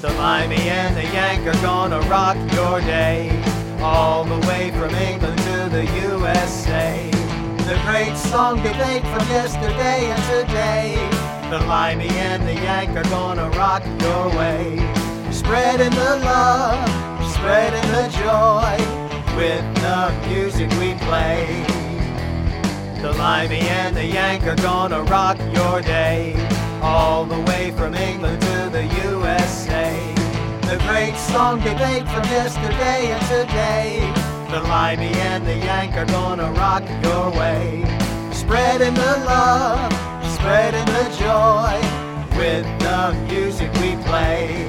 The Limey and the Yank are gonna rock your day, all the way from England to the USA. The great song debate from yesterday and today. The Limey and the Yank are gonna rock your way. Spreading the love, spreading the joy, with the music we play. The Limey and the Yank are gonna rock your day, all the way from England to the USA. The great song debate from yesterday and today. The Limey and the Yank are gonna rock your way. Spreading the love, spreading the joy, with the music we play.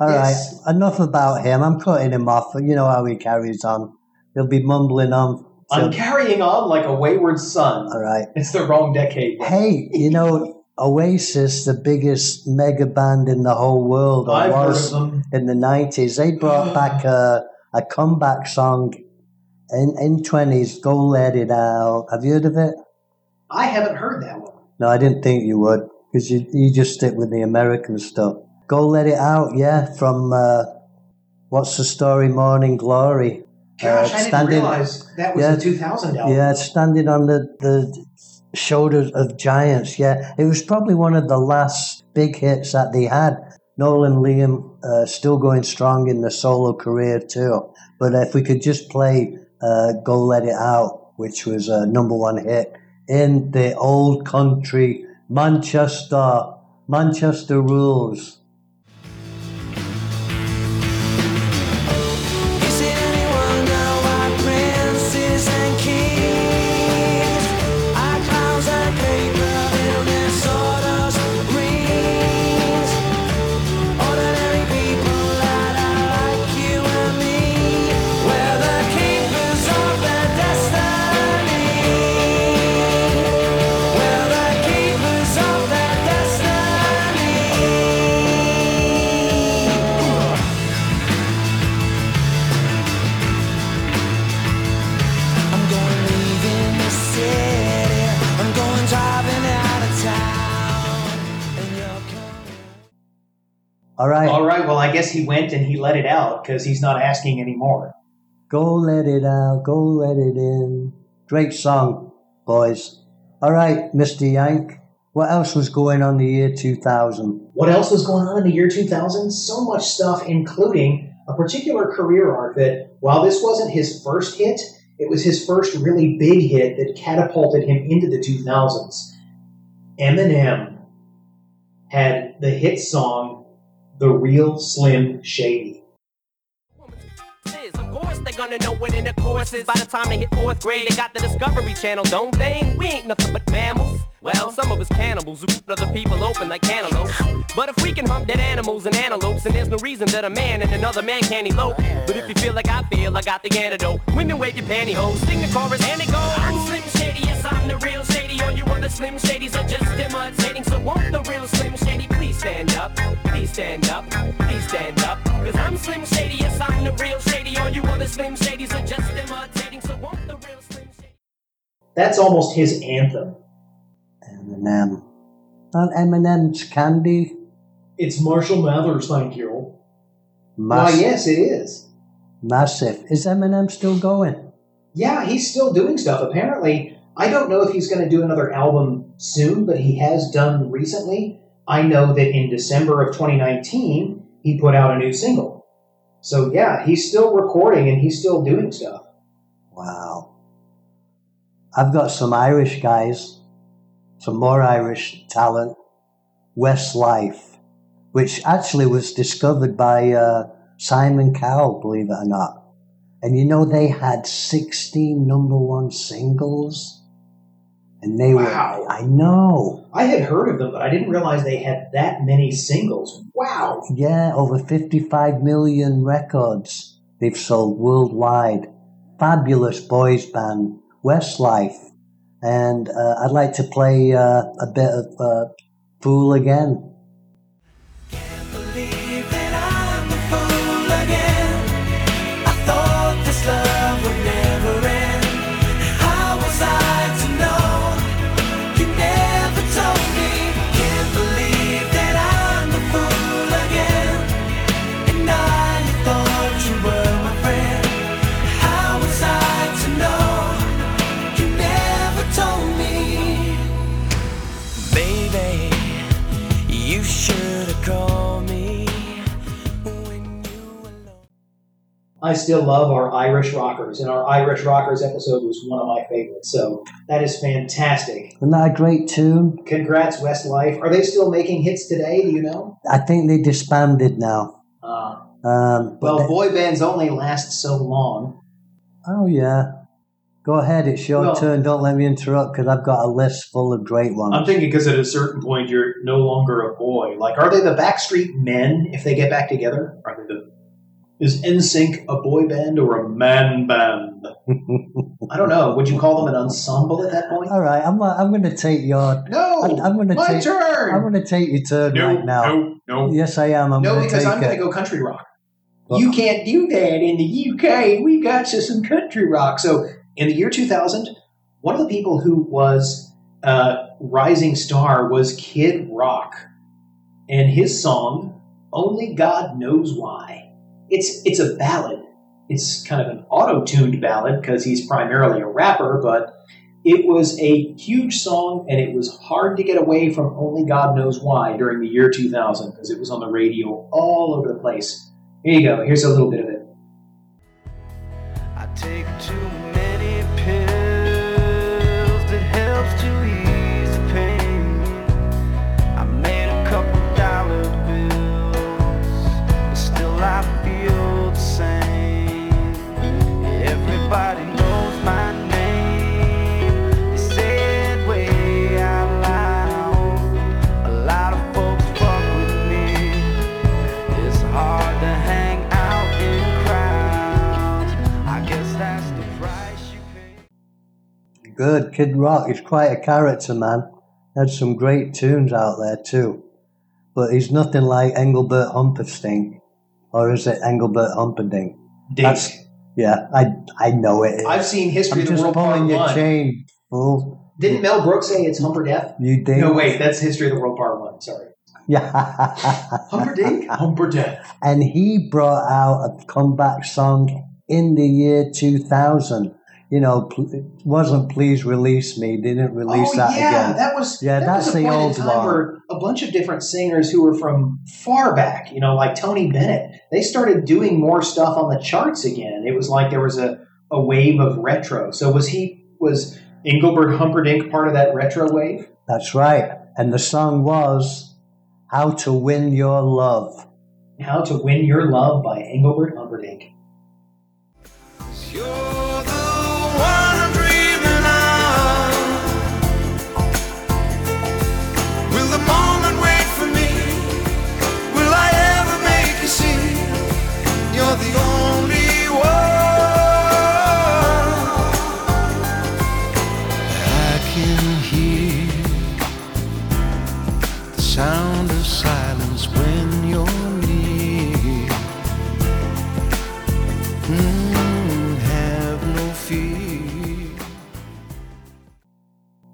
All yes. Right, enough about him. I'm cutting him off. You know how he carries on. He'll be mumbling on. I'm carrying on like a wayward son. All right. It's the wrong decade. Hey, you know... Oasis, the biggest mega band in the whole world, or was in the 90s, they brought back a comeback song in 20s, Go Let It Out. Have you heard of it? I haven't heard that one. No, I didn't think you would, because you just stick with the American stuff. Go Let It Out, yeah, from What's the Story, Morning Glory. Gosh, I didn't realize that was a 2000 album. Yeah, Standing on the Shoulders of Giants, yeah. It was probably one of the last big hits that they had. Noel and Liam still going strong in their solo career too. But if we could just play Go Let It Out, which was a number one hit in the old country, Manchester. Manchester rules. All right. Well, I guess he went and he let it out because he's not asking anymore. Go let it out. Go let it in. Great song, boys. All right, Mr. Yank. What else was going on in the year 2000? What else was going on in the year 2000? So much stuff, including a particular career arc that, while this wasn't his first hit, it was his first really big hit that catapulted him into the 2000s. Eminem had the hit song The Real Slim Shady. Of course they're gonna know what in the course is. By the time they hit fourth grade, they got the Discovery Channel, don't they? We ain't nothing but mammals. Well, some of us cannibals who keep other people open like cantaloupes. But if we can hump dead animals and antelopes, and there's no reason that a man and another man can't elope. But if you feel, I got the antidote. Women wave your pantyhose, sing the chorus, and it goes. I'm Slim Shady, yes, I'm the Real Shady. All you other Slim Shadys are just imitating. So won't the Real Slim Shady please stand up? Please stand up, please stand up. Cause I'm Slim Shady, yes, I'm the Real Shady. All you other Slim Shadys are just imitating. So won't the Real Slim Shady... That's almost his anthem. Eminem. Not Eminem's Candy. It's Marshall Mathers, thank you. Why, yes, it is. Massive. Is Eminem still going? Yeah, he's still doing stuff. Apparently, I don't know if he's going to do another album soon, but he has done recently. I know that in December of 2019, he put out a new single. So, yeah, he's still recording and he's still doing stuff. Wow. I've got some Irish guys. Some more Irish talent, Westlife, which actually was discovered by Simon Cowell, believe it or not. And you know they had 16 number one singles, and they wow. were. I know. I had heard of them, but I didn't realize they had that many singles. Wow. Yeah, over 55 million records they've sold worldwide. Fabulous boys band, Westlife. And I'd like to play a bit of Fool Again. I thought this love would never end. How was I to know? still love our Irish rockers, and our Irish rockers episode was one of my favorites. So that is fantastic. Isn't that a great tune? Congrats, Westlife. Are they still making hits today? Do you know? I think they disbanded now. Boy bands only last so long. Oh yeah. Go ahead, it's your turn. Don't let me interrupt because I've got a list full of great ones. I'm thinking because at a certain point you're no longer a boy. Like, are they the Backstreet Men if they get back together? Are they is NSYNC a boy band or a man band? I don't know. Would you call them an ensemble at that point? All right, I'm going to take your turn. I'm going to take your turn right now. No. Yes, I am. I'm going to go country rock. Look. You can't do that in the UK. We got you some country rock. So. In the year 2000, one of the people who was a rising star was Kid Rock, and his song, Only God Knows Why. It's a ballad. It's kind of an auto-tuned ballad because he's primarily a rapper, but it was a huge song, and it was hard to get away from Only God Knows Why during the year 2000 because it was on the radio all over the place. Here you go. Here's a little bit of it. I take two. Good. Kid Rock is quite a character, man. Had some great tunes out there too. But he's nothing like Engelbert Humperdink. Or is it Engelbert Humperdink? Yeah, I know it is. I've seen History of the World Part One. I'm just pulling your chain, fool. Didn't Mel Brooks say it's Humperdink? You did. No, wait, that's History of the World Part One. Sorry. Yeah. Humperdink? Humperdink. And he brought out a comeback song in the year 2000. You know, wasn't Please Release Me, didn't release again. That was the old one. Where a bunch of different singers who were from far back, you know, like Tony Bennett, they started doing more stuff on the charts again. It was like there was a wave of retro. So was Engelbert Humperdinck part of that retro wave? That's right. And the song was How to Win Your Love. How to Win Your Love by Engelbert Humperdinck.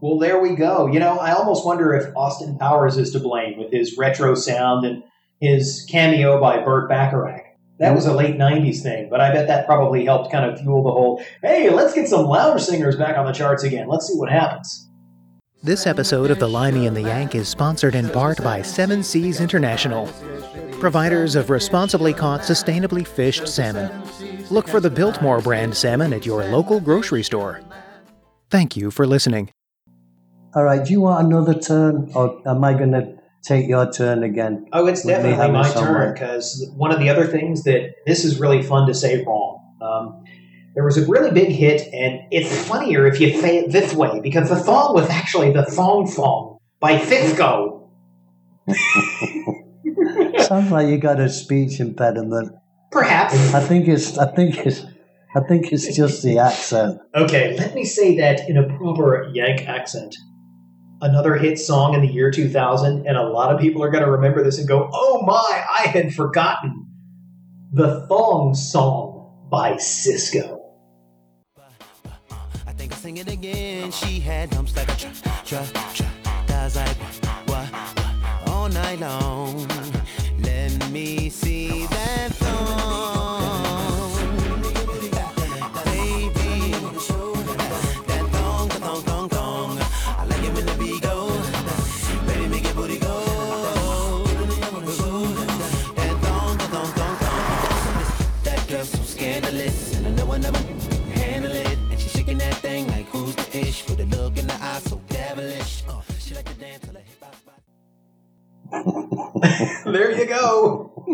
Well, there we go. You know, I almost wonder if Austin Powers is to blame with his retro sound and his cameo by Burt Bacharach. That was a late 90s thing, but I bet that probably helped kind of fuel the whole, hey, let's get some louder singers back on the charts again. Let's see what happens. This episode of The Limey and the Yank is sponsored in part by Seven Seas International, providers of responsibly caught, sustainably fished salmon. Look for the Biltmore brand salmon at your local grocery store. Thank you for listening. All right, do you want another turn, or am I going to take your turn again? Oh, it's definitely my turn, because one of the other things that this is really fun to say wrong. There was a really big hit, and it's funnier if you say it this way, because the song was actually the Thong Thong by Sisqó. Sounds like you got a speech impediment. Perhaps. I think it's just the accent. Okay, let me say that in a proper Yank accent. Another hit song in the year 2000, and a lot of people are going to remember this and go, oh my, I had forgotten. The Thong Song by Sisqó. I think I'll sing it again. She had dumps like a truck, does like what, all night long. Let me see that thong. There you go.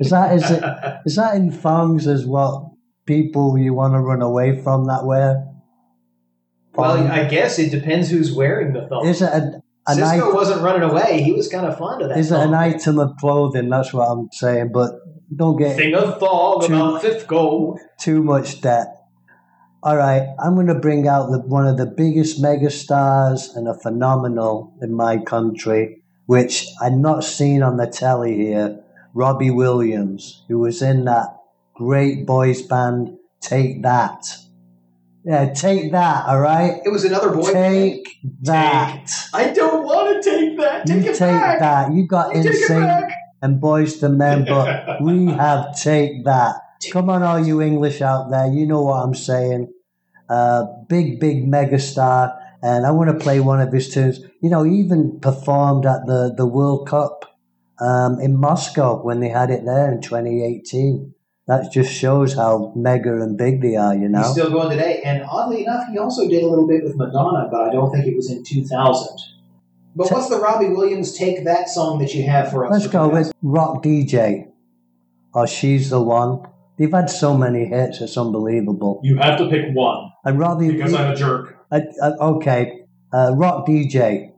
Is that in thongs as what people you want to run away from that wear? Well, I guess it depends who's wearing the thong. Is it Sisqó wasn't running away. He was kind of fond of that. Is it an item of clothing? That's what I'm saying. But don't get thing of thong about Sisqó. Too much debt. All right, I'm going to bring out one of the biggest megastars and a phenomenal in my country, which I've not seen on the telly here, Robbie Williams, who was in that great boys band, Take That. Yeah, take that, all right? It was another boy. Take that. I don't want to take that. Take it back. Take that. You got NSYNC and Boyz II Men, but we have Take That. Come on, all you English out there. You know what I'm saying. Big megastar. And I want to play one of his tunes. You know, he even performed at the World Cup in Moscow when they had it there in 2018. That just shows how mega and big they are, you know. He's still going today. And oddly enough, he also did a little bit with Madonna, but I don't think it was in 2000. But what's the Robbie Williams Take That song that you have for us? Let's go with Rock DJ, or She's the One. They've had so many hits, it's unbelievable. You have to pick one, and Robbie, because I'm a jerk. Okay, Rock DJ.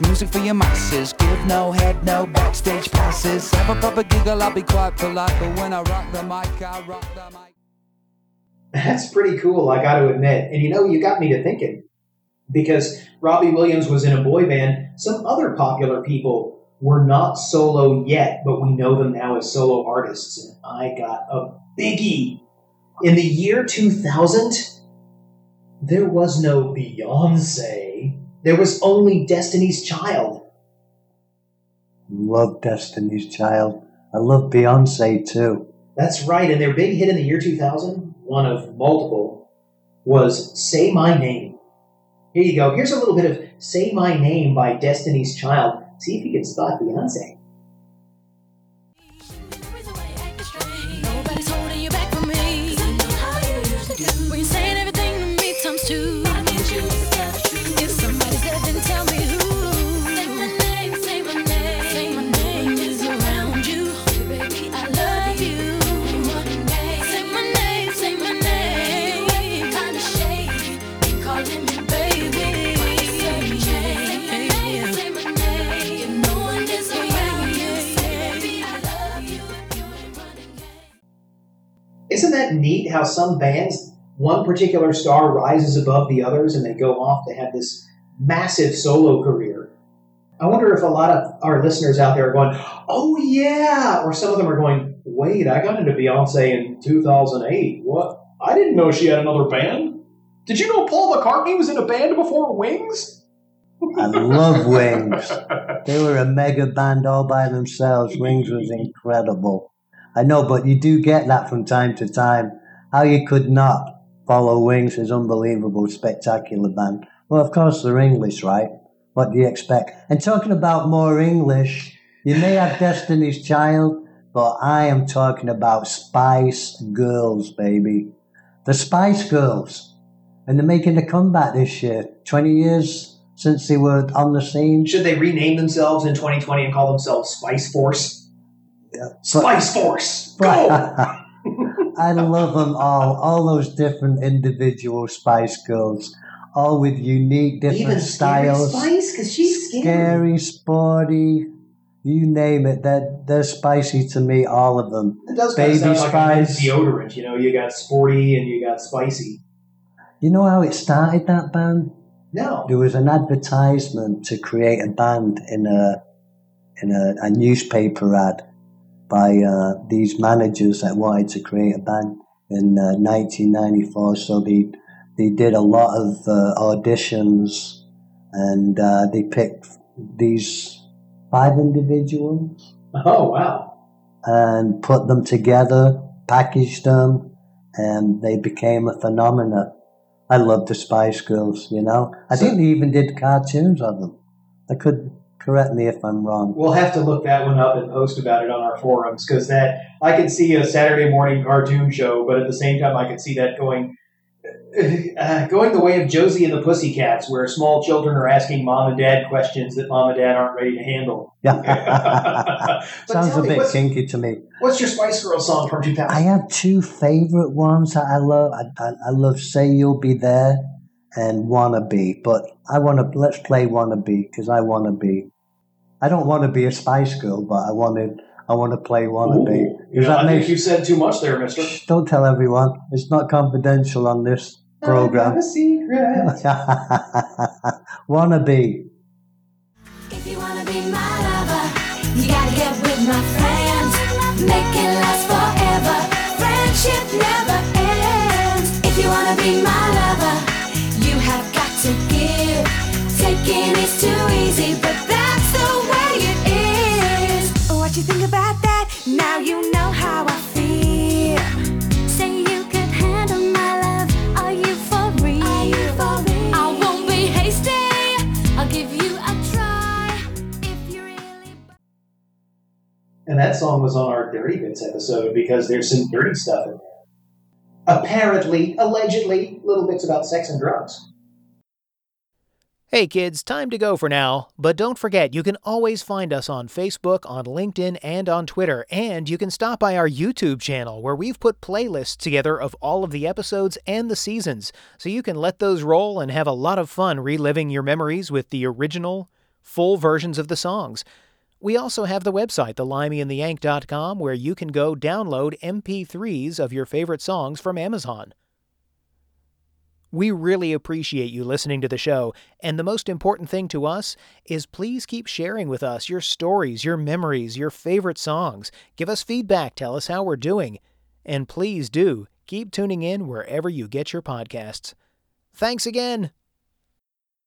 Music for your masses. Give no head, no backstage passes. Have a proper giggle, I'll be quite polite. But when I rock the mic, I rock the mic. That's pretty cool, I gotta admit. And you know, you got me to thinking. Because Robbie Williams was in a boy band. Some other popular people were not solo yet, but we know them now as solo artists. And I got a biggie. In the year 2000, there was no Beyoncé. There was only Destiny's Child. Love Destiny's Child. I love Beyoncé too. That's right, and their big hit in the year 2000, one of multiple, was Say My Name. Here you go. Here's a little bit of Say My Name by Destiny's Child. See if you can spot Beyoncé. Nobody's holding you back from me. I know how you used to do. When you're saying everything to me times two. Isn't that neat how some bands, one particular star rises above the others and they go off to have this massive solo career? I wonder if a lot of our listeners out there are going, oh yeah, or some of them are going, wait, I got into Beyoncé in 2008. What? I didn't know she had another band. Did you know Paul McCartney was in a band before Wings? I love Wings. They were a mega band all by themselves. Wings was incredible. I know, but you do get that from time to time. How you could not follow Wings is unbelievable, spectacular band. Well, of course, they're English, right? What do you expect? And talking about more English, you may have Destiny's Child, but I am talking about Spice Girls, baby. The Spice Girls. And they're making a comeback this year. 20 years since they were on the scene. Should they rename themselves in 2020 and call themselves Spice Force? Spice Force, go! I love them all those different individual Spice Girls, all with unique different even styles. Scary Spice, because she's scary, sporty, you name it. They're spicy to me, all of them. It does Baby sound like Spice, a deodorant. You know, you got sporty and you got spicy. You know how it started, that band? No, there was an advertisement to create a band in a newspaper ad. By these managers that wanted to create a band in 1994, so they did a lot of auditions, and they picked these five individuals. Oh, wow. And put them together, packaged them, and they became a phenomenon. I love the Spice Girls, you know. I think they even did cartoons of them. I could correct me if I'm wrong. We'll have to look that one up and post about it on our forums, because that I could see a Saturday morning cartoon show, but at the same time I could see that going the way of Josie and the Pussycats, where small children are asking mom and dad questions that mom and dad aren't ready to handle. Sounds a bit kinky to me. What's your Spice Girl song from 2000? I have two favorite ones that I love. I love Say You'll Be There and Wanna Be, but let's play Wanna Be, because I wanna be. I don't want to be a Spice Girl, but I want to play Wanna Be. I think you said too much there, mister. Don't tell everyone. It's not confidential on this program. I have a secret. Wanna Be. If you want to be my lover, you got to get with my friends. Make it last forever. Friendship never ends. If you want to be my lover, you have got to give. Taking is too easy, but that's the way it is. What you think about that? Now you know how I feel. Say you could handle my love. Are you for real? I won't be hasty. I'll give you a try if you really. And that song was on our Dirty Bits episode because there's some dirty stuff in there. Apparently, allegedly, little bits about sex and drugs. Hey kids, time to go for now, but don't forget you can always find us on Facebook, on LinkedIn, and on Twitter, and you can stop by our YouTube channel where we've put playlists together of all of the episodes and the seasons, so you can let those roll and have a lot of fun reliving your memories with the original, full versions of the songs. We also have the website, thelimeyandtheyank.com, where you can go download MP3s of your favorite songs from Amazon. We really appreciate you listening to the show, and the most important thing to us is please keep sharing with us your stories, your memories, your favorite songs. Give us feedback, tell us how we're doing, and please do keep tuning in wherever you get your podcasts. Thanks again!